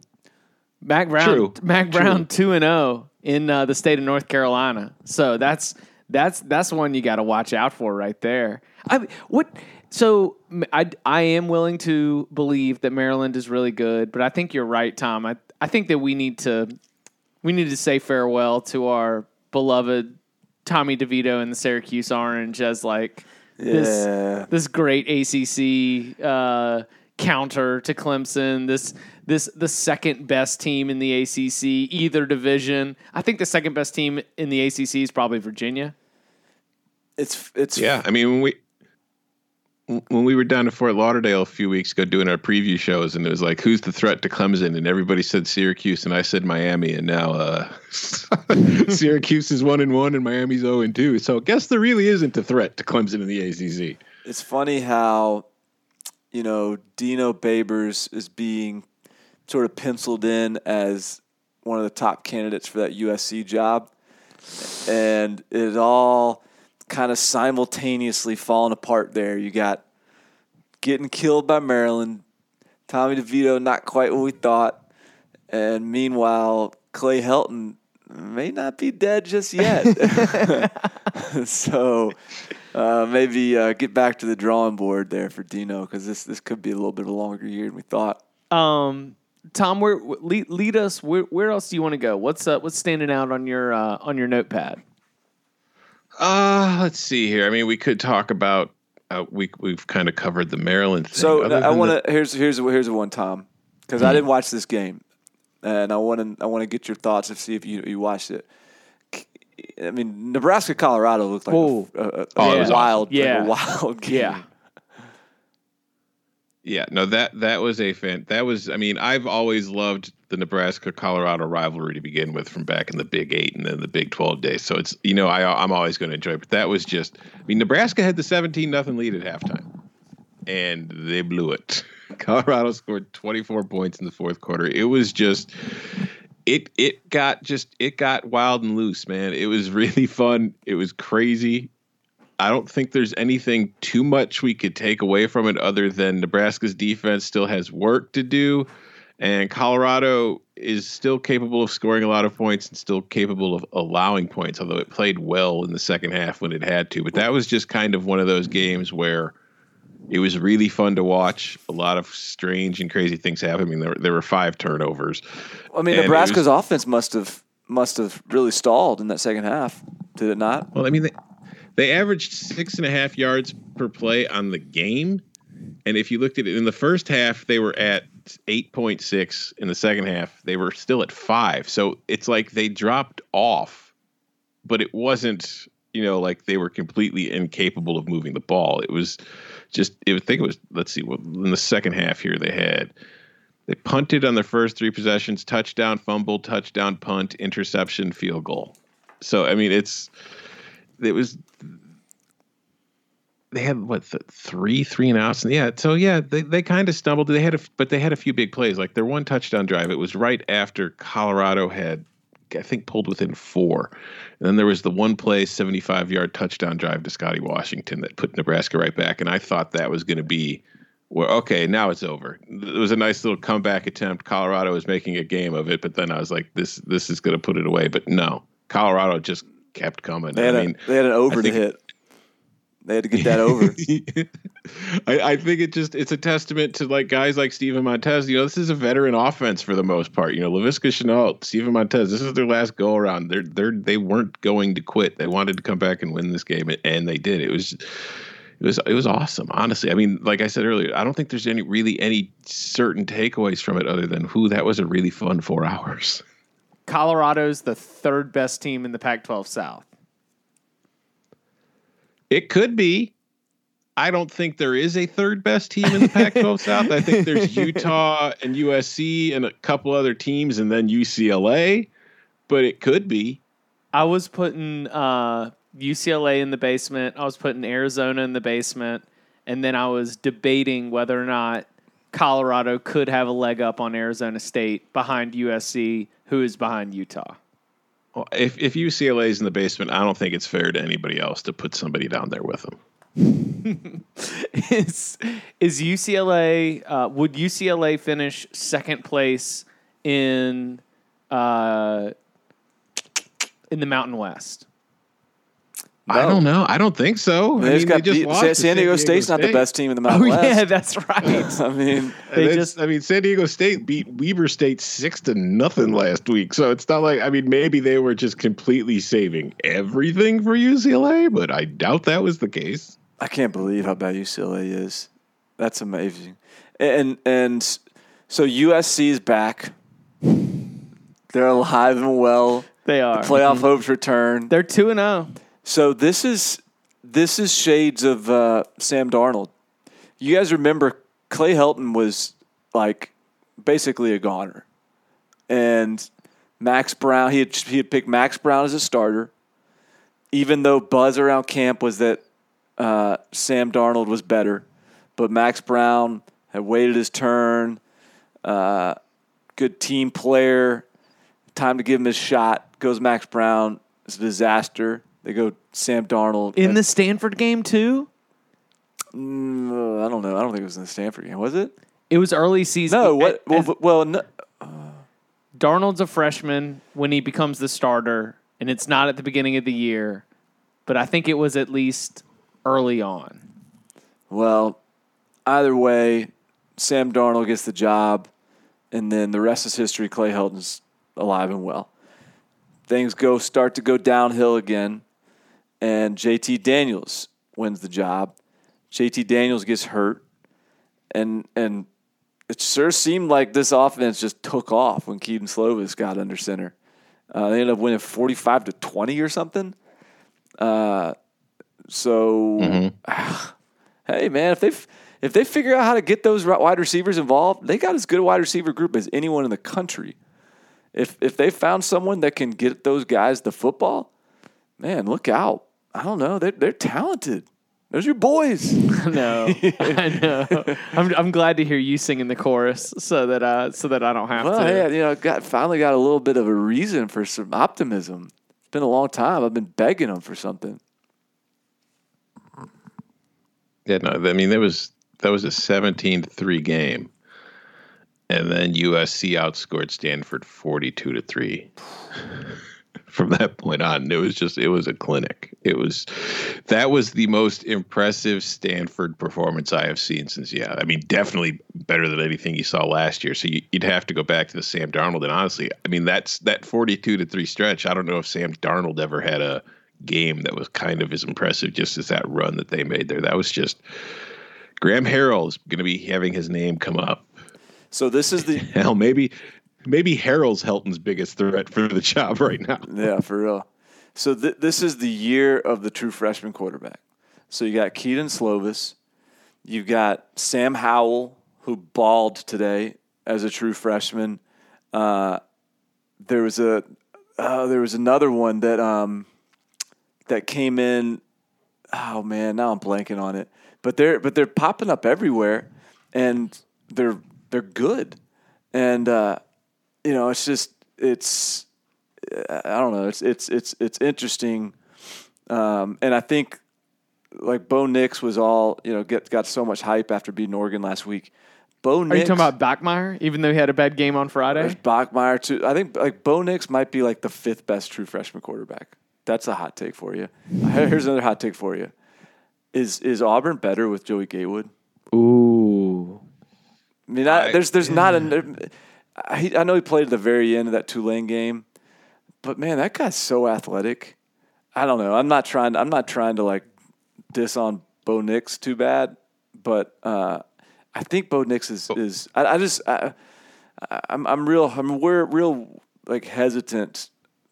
Mack Brown, True. Mack Brown two and oh in uh, the state of North Carolina. So that's that's that's one you got to watch out for right there. I mean, what – So I, I am willing to believe that Maryland is really good, but I think you're right, Tom. I, I think that we need to we need to say farewell to our beloved Tommy DeVito and the Syracuse Orange as like yeah. this this great A C C uh, counter to Clemson. This this the second best team in the A C C, either division. I think the second best team in the A C C is probably Virginia. It's it's yeah. I mean, when we. When we were down to Fort Lauderdale a few weeks ago doing our preview shows, and it was like, who's the threat to Clemson? And everybody said Syracuse, and I said Miami, and now uh, Syracuse is one and one, and Miami's zero and two. So I guess there really isn't a threat to Clemson in the A C C. It's funny how, you know, Dino Babers is being sort of penciled in as one of the top candidates for that U S C job, and it all kind of simultaneously falling apart there. You got getting killed by Maryland, Tommy DeVito not quite what we thought, and meanwhile, Clay Helton may not be dead just yet. So uh, maybe uh, get back to the drawing board there for Dino, because this, this could be a little bit of a longer year than we thought. Um, Tom, where lead, lead us? Where, where else do you want to go? What's uh, what's standing out on your uh, on your notepad? Uh, let's see here. I mean, we could talk about uh, we we've kind of covered the Maryland thing. So Other I want to here's here's here's one, Tom, because mm-hmm. I didn't watch this game, and I want to I want to get your thoughts and see if you you watched it. I mean, Nebraska, Colorado looked like oh. a, a, a, oh, yeah. wild, yeah. like a wild game. Yeah. Yeah, no, that that was a fan. That was, I mean, I've always loved the Nebraska-Colorado rivalry to begin with from back in the Big Eight and then the Big twelve days. So it's, you know, I, I'm always going to enjoy it. But that was just, I mean, Nebraska had the seventeen nothing lead at halftime, and they blew it. Colorado scored twenty-four points in the fourth quarter. It was just, it it got just, it got wild and loose, man. It was really fun. It was crazy. I don't think there's anything too much we could take away from it other than Nebraska's defense still has work to do, and Colorado is still capable of scoring a lot of points and still capable of allowing points, although it played well in the second half when it had to. But that was just kind of one of those games where it was really fun to watch. A lot of strange and crazy things happened. I mean, there, there were five turnovers. I mean, Nebraska's was, offense must have must have really stalled in that second half, did it not? Well, I mean, they, They averaged six and a half yards per play on the game. And if you looked at it in the first half, they were at eight point six. In the second half, they were still at five. So it's like they dropped off, but it wasn't, you know, like they were completely incapable of moving the ball. It was just, it would think it was, let's see, well, in the second half here, they had, they punted on their first three possessions, touchdown, fumble, touchdown, punt, interception, field goal. So, I mean, it's, it was, they had what th- three three and outs, and yeah, so yeah, they they kind of stumbled. They had a, but they had a few big plays. Like their one touchdown drive, it was right after Colorado had, I think, pulled within four, and then there was the one play seventy-five yard touchdown drive to Scotty Washington that put Nebraska right back. And I thought that was going to be where, okay, now it's over. It was a nice little comeback attempt. Colorado was making a game of it, but then I was like, this this is going to put it away. But no, Colorado just kept coming. They had, I mean, a, they had an over to hit. They had to get that over. I, I think it just, it's a testament to like guys like Steven Montez. You know, this is a veteran offense for the most part. You know, Laviska Shenault, Steven Montez, this is their last go around. They're, they're, they weren't going to quit. They wanted to come back and win this game, and they did. It was, it was, it was awesome. Honestly, I mean, like I said earlier, I don't think there's any really any certain takeaways from it other than who that was a really fun four hours. Colorado's the third best team in the Pac twelve South. It could be. I don't think there is a third best team in the Pac twelve South. I think there's Utah and U S C and a couple other teams, and then U C L A. But it could be. I was putting uh, U C L A in the basement. I was putting Arizona in the basement. And then I was debating whether or not Colorado could have a leg up on Arizona State behind U S C, who is behind Utah. Well, if, if U C L A is in the basement, I don't think it's fair to anybody else to put somebody down there with them. is, is U C L A, uh, would U C L A finish second place in uh, in the Mountain West? No. I don't know. I don't think so. I mean, got, they just the, San, San Diego State's State. Not the best team in the Mountain oh, West. Oh yeah, that's right. I mean, they just. I mean, San Diego State beat Weber State six to nothing last week. So it's not like, I mean, maybe they were just completely saving everything for U C L A, but I doubt that was the case. I can't believe how bad U C L A is. That's amazing. And and so U S C is back. They're alive and well. They are. The playoff mm-hmm. hopes return. They're two and zero. So this is this is shades of uh, Sam Darnold. You guys remember Clay Helton was like basically a goner, and Max Brown he had, he had picked Max Brown as a starter, even though buzz around camp was that uh, Sam Darnold was better, but Max Brown had waited his turn, uh, good team player, time to give him his shot. Goes Max Brown, it's a disaster. They go Sam Darnold. In the Stanford game, too? Mm, I don't know. I don't think it was in the Stanford game. Was it? It was early season. No. What? Well, well, well no. Uh, Darnold's a freshman when he becomes the starter, and it's not at the beginning of the year. But I think it was at least early on? Well, either way, Sam Darnold gets the job, and then the rest is history. Clay Helton's alive and well. Things go start to go downhill again, and J T Daniels wins the job. J T Daniels gets hurt, and and it sure seemed like this offense just took off when Keaton Slovis got under center. Uh, they ended up winning forty-five to twenty or something. Uh, so, mm-hmm. Hey man, if they if they figure out how to get those wide receivers involved, they got as good a wide receiver group as anyone in the country. If if they found someone that can get those guys the football, man, look out. I don't know. They're, they're talented. Those are your boys. I know. I know. I'm I'm glad to hear you singing the chorus so that uh so that I don't have well, to. Well, yeah, you know, got finally got a little bit of a reason for some optimism. It's been a long time. I've been begging them for something. Yeah, no. I mean, there was that was a seventeen three game. And then U S C outscored Stanford forty-two to three. From that point on, it was just it was a clinic. It was that was the most impressive Stanford performance I have seen since. Yeah, I mean, definitely better than anything you saw last year. So you, you'd have to go back to the Sam Darnold. And honestly, I mean, that's that forty-two to three stretch. I don't know if Sam Darnold ever had a game that was kind of as impressive just as that run that they made there. That was just Graham Harrell is going to be having his name come up. So this is the hell. Maybe, maybe Harold's Helton's biggest threat for the job right now. Yeah, for real. So th- this is the year of the true freshman quarterback. So you got Keaton Slovis, you've got Sam Howell, who balled today as a true freshman. Uh, there was a uh, there was another one that um, that came in. Oh man, now I'm blanking on it. But they're but they're popping up everywhere, and they're. They're good. And, uh, you know, it's just, it's, I don't know. It's, it's, it's, it's interesting. Um, and I think like Bo Nix was all, you know, get, got so much hype after beating Oregon last week. Bo Nix. Are you talking about Bachmeier, even though he had a bad game on Friday? There's Bachmeier too. I think like Bo Nix might be like the fifth best true freshman quarterback. That's a hot take for you. Here's another hot take for you. Is, is Auburn better with Joey Gatewood? Ooh. I mean, I, there's there's not a. I, I know he played at the very end of that Tulane game, but man, that guy's so athletic. I don't know. I'm not trying. I'm not trying to like diss on Bo Nix too bad, but uh, I think Bo Nix is is. I, I just I, I'm I'm real. I'm we're real like hesitant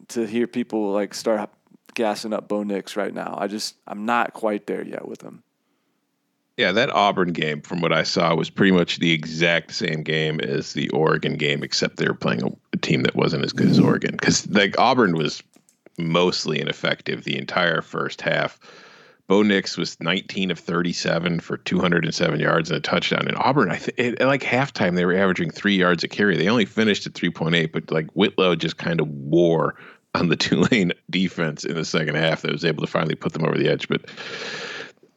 to hear people like start gassing up Bo Nix right now. I just I'm not quite there yet with him. Yeah, that Auburn game, from what I saw, was pretty much the exact same game as the Oregon game, except they were playing a, a team that wasn't as good as Oregon. Because like Auburn was mostly ineffective the entire first half. Bo Nix was nineteen of thirty-seven for two hundred seven yards and a touchdown. And Auburn, I th- at like halftime, they were averaging three yards a carry. They only finished at three point eight, but like Whitlow just kind of wore on the Tulane defense in the second half that was able to finally put them over the edge. But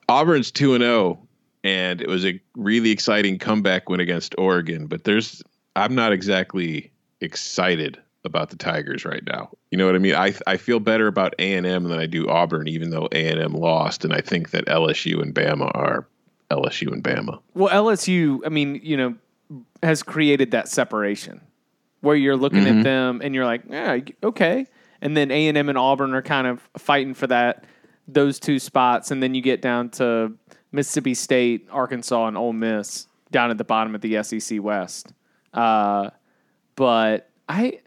Auburn's two and oh. And it was a really exciting comeback win against Oregon, but there's I'm not exactly excited about the Tigers right now. You know what I mean? I I feel better about A and M than I do Auburn, even though A and M lost, and I think that L S U and Bama are L S U and Bama. Well, L S U, I mean, you know, has created that separation where you're looking mm-hmm. at them and you're like, yeah, okay. And then A and M and Auburn are kind of fighting for that those two spots, and then you get down to Mississippi State, Arkansas, and Ole Miss down at the bottom of the S E C West. Uh, but I,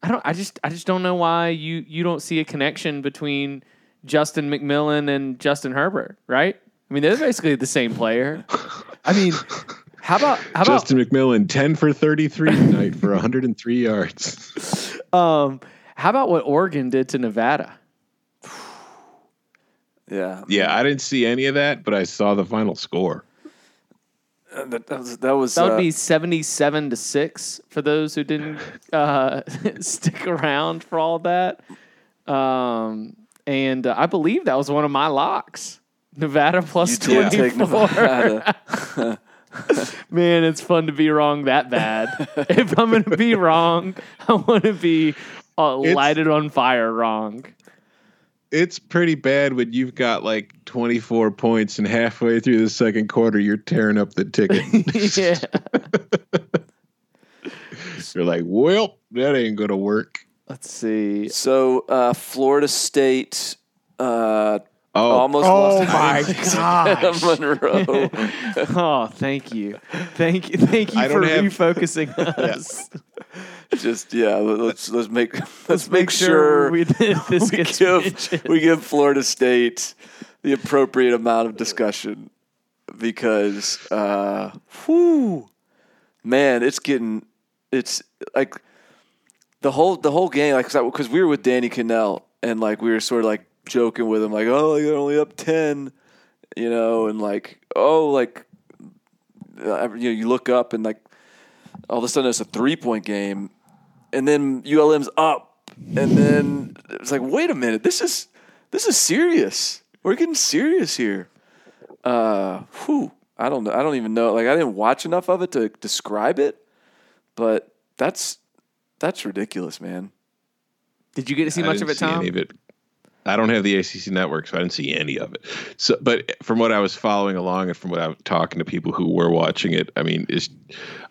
I don't. I just. I just don't know why you, you don't see a connection between Justin McMillan and Justin Herbert, right? I mean, they're basically the same player. I mean, how about how Justin about, McMillan ten for thirty three tonight for one hundred and three yards? Um, how about what Oregon did to Nevada? Yeah, yeah. I didn't see any of that, but I saw the final score. Uh, that, that was that was that would uh, be seventy-seven to six for those who didn't uh, stick around for all that. Um, and uh, I believe that was one of my locks. Nevada plus twenty-four. Man, it's fun to be wrong that bad. If I'm going to be wrong, I want to be uh, lighted on fire wrong. it's pretty bad when you've got like twenty-four points and halfway through the second quarter, you're tearing up the ticket. Yeah. You're like, well, that ain't going to work. Let's see. So, uh, Florida State, uh, Oh, Almost oh lost my gosh. Monroe. Oh, thank you. Thank you. Thank you for have... refocusing us. Yeah. Just, yeah, let's, let's make, let's, let's make, make sure, sure we, this we, gets give, we give Florida State the appropriate amount of discussion because, uh, whew, man, it's getting, it's like the whole, the whole game, like, cause we were with Danny Cannell and like, we were sort of like, joking with him like, oh, you're only up ten, you know, and like, oh, like, you know, you look up and like all of a sudden it's a three-point game and then U L M's up and then it's like, wait a minute, this is this is serious, we're getting serious here. Uh whew, I don't know, I don't even know, like I didn't watch enough of it to describe it, but that's that's ridiculous, man. Did you get to see I much of it, Tom? I don't have the A C C network, so I didn't see any of it. So, but from what I was following along and from what I was talking to people who were watching it, I mean, is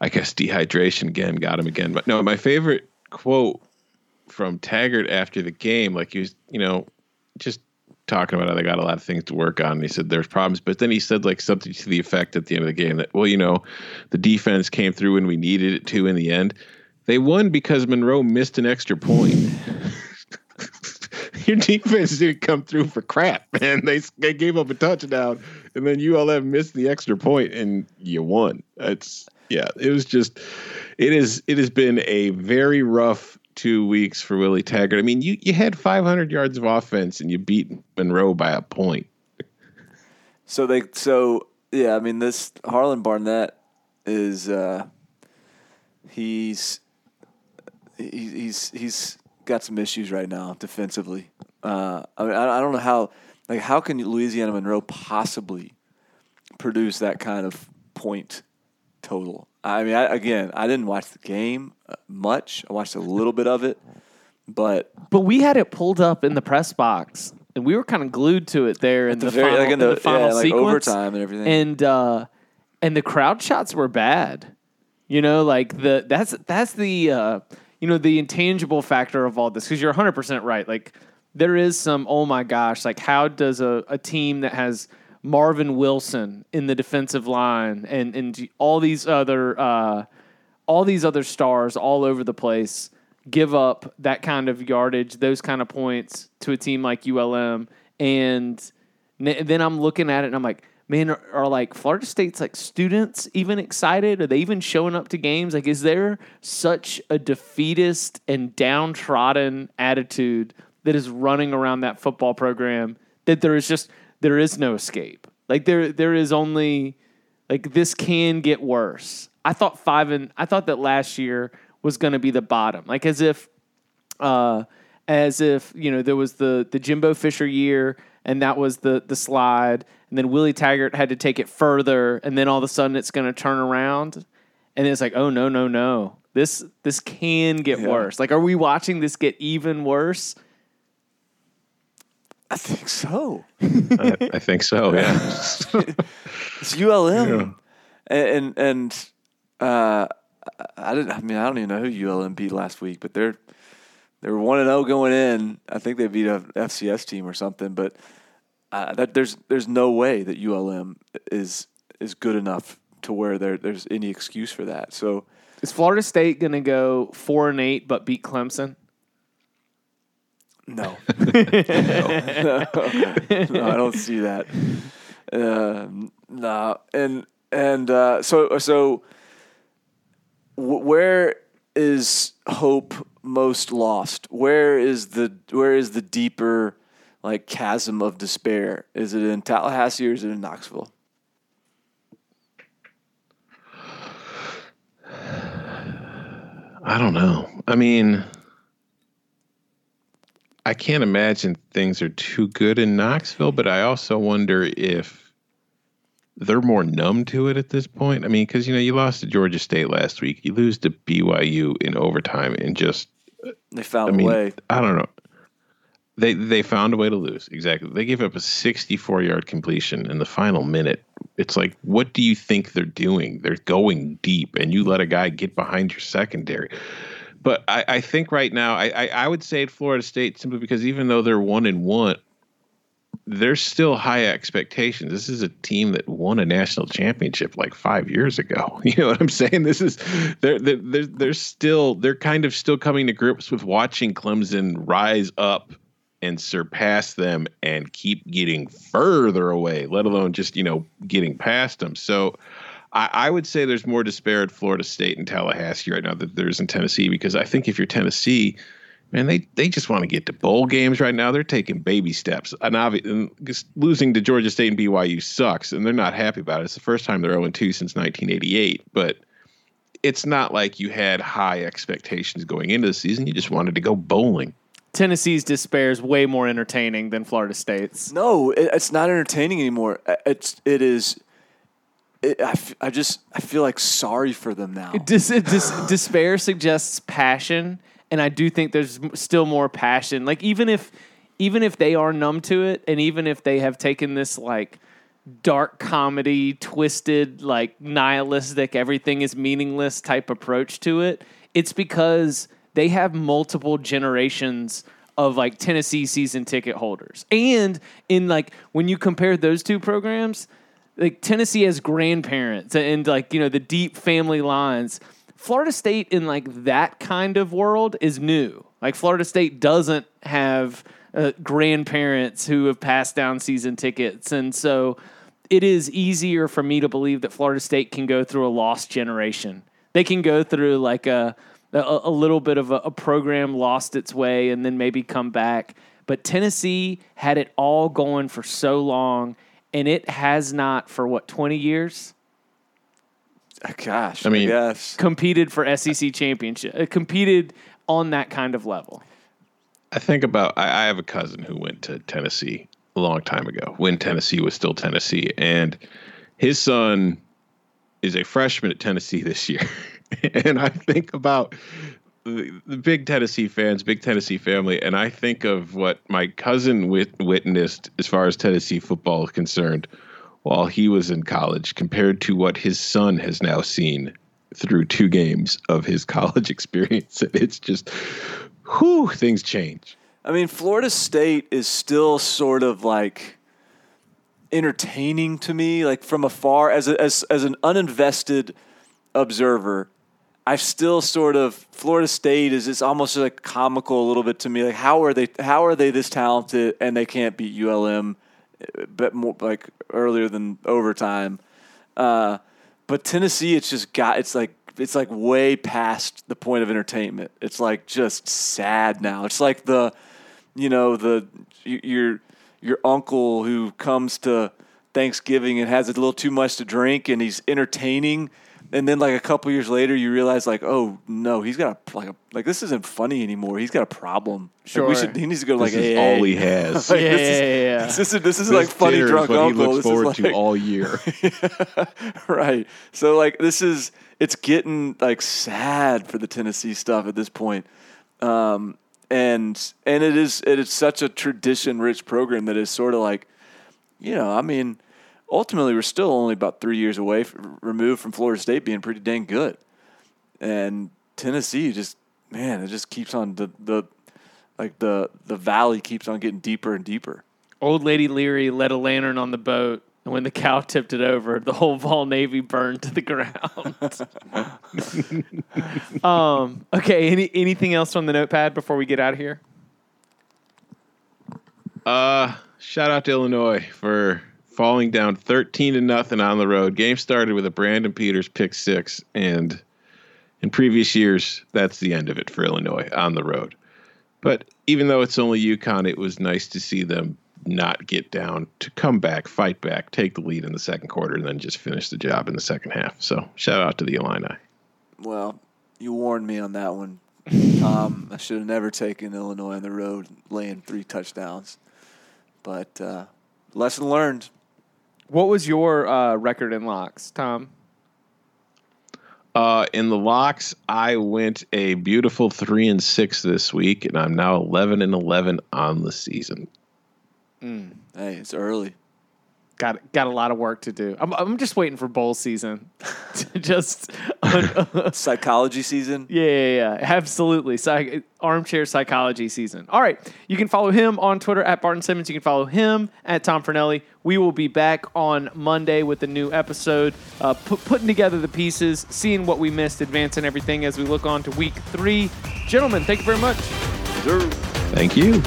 I guess dehydration again got him again. But no, my favorite quote from Taggart after the game, like he was, you know, just talking about how they got a lot of things to work on. And he said there's problems, but then he said like something to the effect at the end of the game that, well, you know, the defense came through when we needed it to in the end. They won because Monroe missed an extra point. Your defense didn't come through for crap, man. They they gave up a touchdown, and then U L M missed the extra point, and you won. It's yeah. It was just, it is. It has been a very rough two weeks for Willie Taggart. I mean, you you had five hundred yards of offense, and you beat Monroe by a point. So they so yeah. I mean, this Harlan Barnett is uh, he's he, he's he's got some issues right now defensively. Uh, I mean, I, I don't know how, like, how can Louisiana Monroe possibly produce that kind of point total? I mean, I, again, I didn't watch the game much. I watched a little bit of it, but but we had it pulled up in the press box, and we were kind of glued to it there in the, the very, final, like in the, in the final yeah, like sequence, overtime and everything. And uh, and the crowd shots were bad. You know, like the that's that's the uh, you know the intangible factor of all this because you're one hundred percent right, like. There is some, oh my gosh, like how does a, a team that has Marvin Wilson in the defensive line and, and all these other uh, all these other stars all over the place give up that kind of yardage, those kind of points to a team like U L M? And then I'm looking at it and I'm like, man, are, are like Florida State's like students even excited? Are they even showing up to games? Like, is there such a defeatist and downtrodden attitude that is running around that football program that there is just, there is no escape. Like there, there is only like, this can get worse. I thought five and I thought that last year was going to be the bottom. Like as if, uh, as if, you know, there was the, the Jimbo Fisher year and that was the, the slide. And then Willie Taggart had to take it further. And then all of a sudden it's going to turn around and it's like, oh no, no, no, this, this can get yeah. worse. Like, are we watching this get even worse? I think so. I, I think so. Yeah, it's U L M, yeah. and and, and uh, I didn't. I mean, I don't even know who U L M beat last week, but they're they were one and zero going in. I think they beat a F C S team or something. But uh, that, there's there's no way that U L M is is good enough to where there there's any excuse for that. So is Florida State going to go four and eight but beat Clemson? No. no. no, no, I don't see that. Uh, no, and and uh, so so w- where is hope most lost? Where is the where is the deeper like chasm of despair? Is it in Tallahassee or is it in Knoxville? I don't know. I mean. I can't imagine things are too good in Knoxville, but I also wonder if they're more numb to it at this point. I mean, because, you know, you lost to Georgia State last week. You lose to B Y U in overtime and just... They found I mean, a way. I don't know. They they found a way to lose. Exactly. They gave up a sixty-four yard completion in the final minute. It's like, what do you think they're doing? They're going deep, and you let a guy get behind your secondary. But I, I think right now, I, I, I would say at Florida State, simply because even though they're one and one, there's still high expectations. This is a team that won a national championship like five years ago. You know what I'm saying? This is they're they're they're, they're still they're kind of still coming to grips with watching Clemson rise up and surpass them and keep getting further away, let alone just, you know, getting past them. So I, I would say there's more despair at Florida State and Tallahassee right now than there is in Tennessee, because I think if you're Tennessee, man, they, they just want to get to bowl games right now. They're taking baby steps. And, obvi- and losing to Georgia State and B Y U sucks, and they're not happy about it. It's the first time they're oh and two since nineteen eighty-eight, but it's not like you had high expectations going into the season. You just wanted to go bowling. Tennessee's despair is way more entertaining than Florida State's. No, it, it's not entertaining anymore. It's it is. It, I, f- I just I feel like sorry for them now. Dis, dis, despair suggests passion, and I do think there's still more passion. Like even if even if they are numb to it, and even if they have taken this like dark comedy, twisted, like nihilistic, everything is meaningless type approach to it, it's because they have multiple generations of like Tennessee season ticket holders. And in like, when you compare those two programs, like Tennessee has grandparents and like, you know, the deep family lines. Florida State in like that kind of world is new. Like Florida State doesn't have uh, grandparents who have passed down season tickets. And so it is easier for me to believe that Florida State can go through a lost generation. They can go through like a, A, a little bit of a, a program lost its way and then maybe come back. But Tennessee had it all going for so long, and it has not for, what, twenty years? Gosh, I mean, yes. Competed for S E C championship. It competed on that kind of level. I think about – I have a cousin who went to Tennessee a long time ago when Tennessee was still Tennessee, and his son is a freshman at Tennessee this year. And I think about the, the big Tennessee fans, big Tennessee family, and I think of what my cousin wit- witnessed as far as Tennessee football is concerned while he was in college compared to what his son has now seen through two games of his college experience. It's just, whew, things change. I mean, Florida State is still sort of like entertaining to me, like from afar, as a, as as an uninvested observer. I still sort of Florida State is it's almost like comical a little bit to me. Like how are they? How are they this talented and they can't beat U L M, but more like earlier than overtime. Uh, but Tennessee, it's just got it's like it's like way past the point of entertainment. It's like just sad now. It's like the, you know, the your your uncle who comes to Thanksgiving and has a little too much to drink and he's entertaining. And then, like a couple years later, you realize, like, oh no, he's got a like, a, like this isn't funny anymore. He's got a problem. Sure, like, we should. He needs to go to like this is all he has. Like, yeah, this is, yeah, yeah. This is this is this like funny drunk uncle. He looks this forward is like, to all year. Yeah, right. So like this is it's getting like sad for the Tennessee stuff at this point, um, and and it is it is such a tradition rich program that is sort of like, you know, I mean. Ultimately, we're still only about three years away, f- removed from Florida State being pretty dang good, and Tennessee just man, it just keeps on the the like the the valley keeps on getting deeper and deeper. Old Lady Leary lit a lantern on the boat, and when the cow tipped it over, the whole Vol Navy burned to the ground. um, okay, any anything else from the notepad before we get out of here? Uh, shout out to Illinois for falling down thirteen to nothing on the road. Game started with a Brandon Peters pick six, and in previous years, that's the end of it for Illinois on the road. But even though it's only UConn, it was nice to see them not get down, to come back, fight back, take the lead in the second quarter, and then just finish the job in the second half. So shout out to the Illini. Well, you warned me on that one, Tom. I should have never taken Illinois on the road, laying three touchdowns. But uh, lesson learned. What was your uh, record in locks, Tom? Uh, in the locks, I went a beautiful three and six this week, and I'm now eleven and eleven on the season. Mm, hey, it's early. Got got a lot of work to do. I'm I'm just waiting for bowl season, to just psychology season. Yeah, yeah, yeah, absolutely. Psych, armchair psychology season. All right, you can follow him on Twitter at Barton Simmons. You can follow him at Tom Fornelli. We will be back on Monday with a new episode, uh, put, putting together the pieces, seeing what we missed, advancing everything as we look on to week three. Gentlemen, thank you very much. Thank you.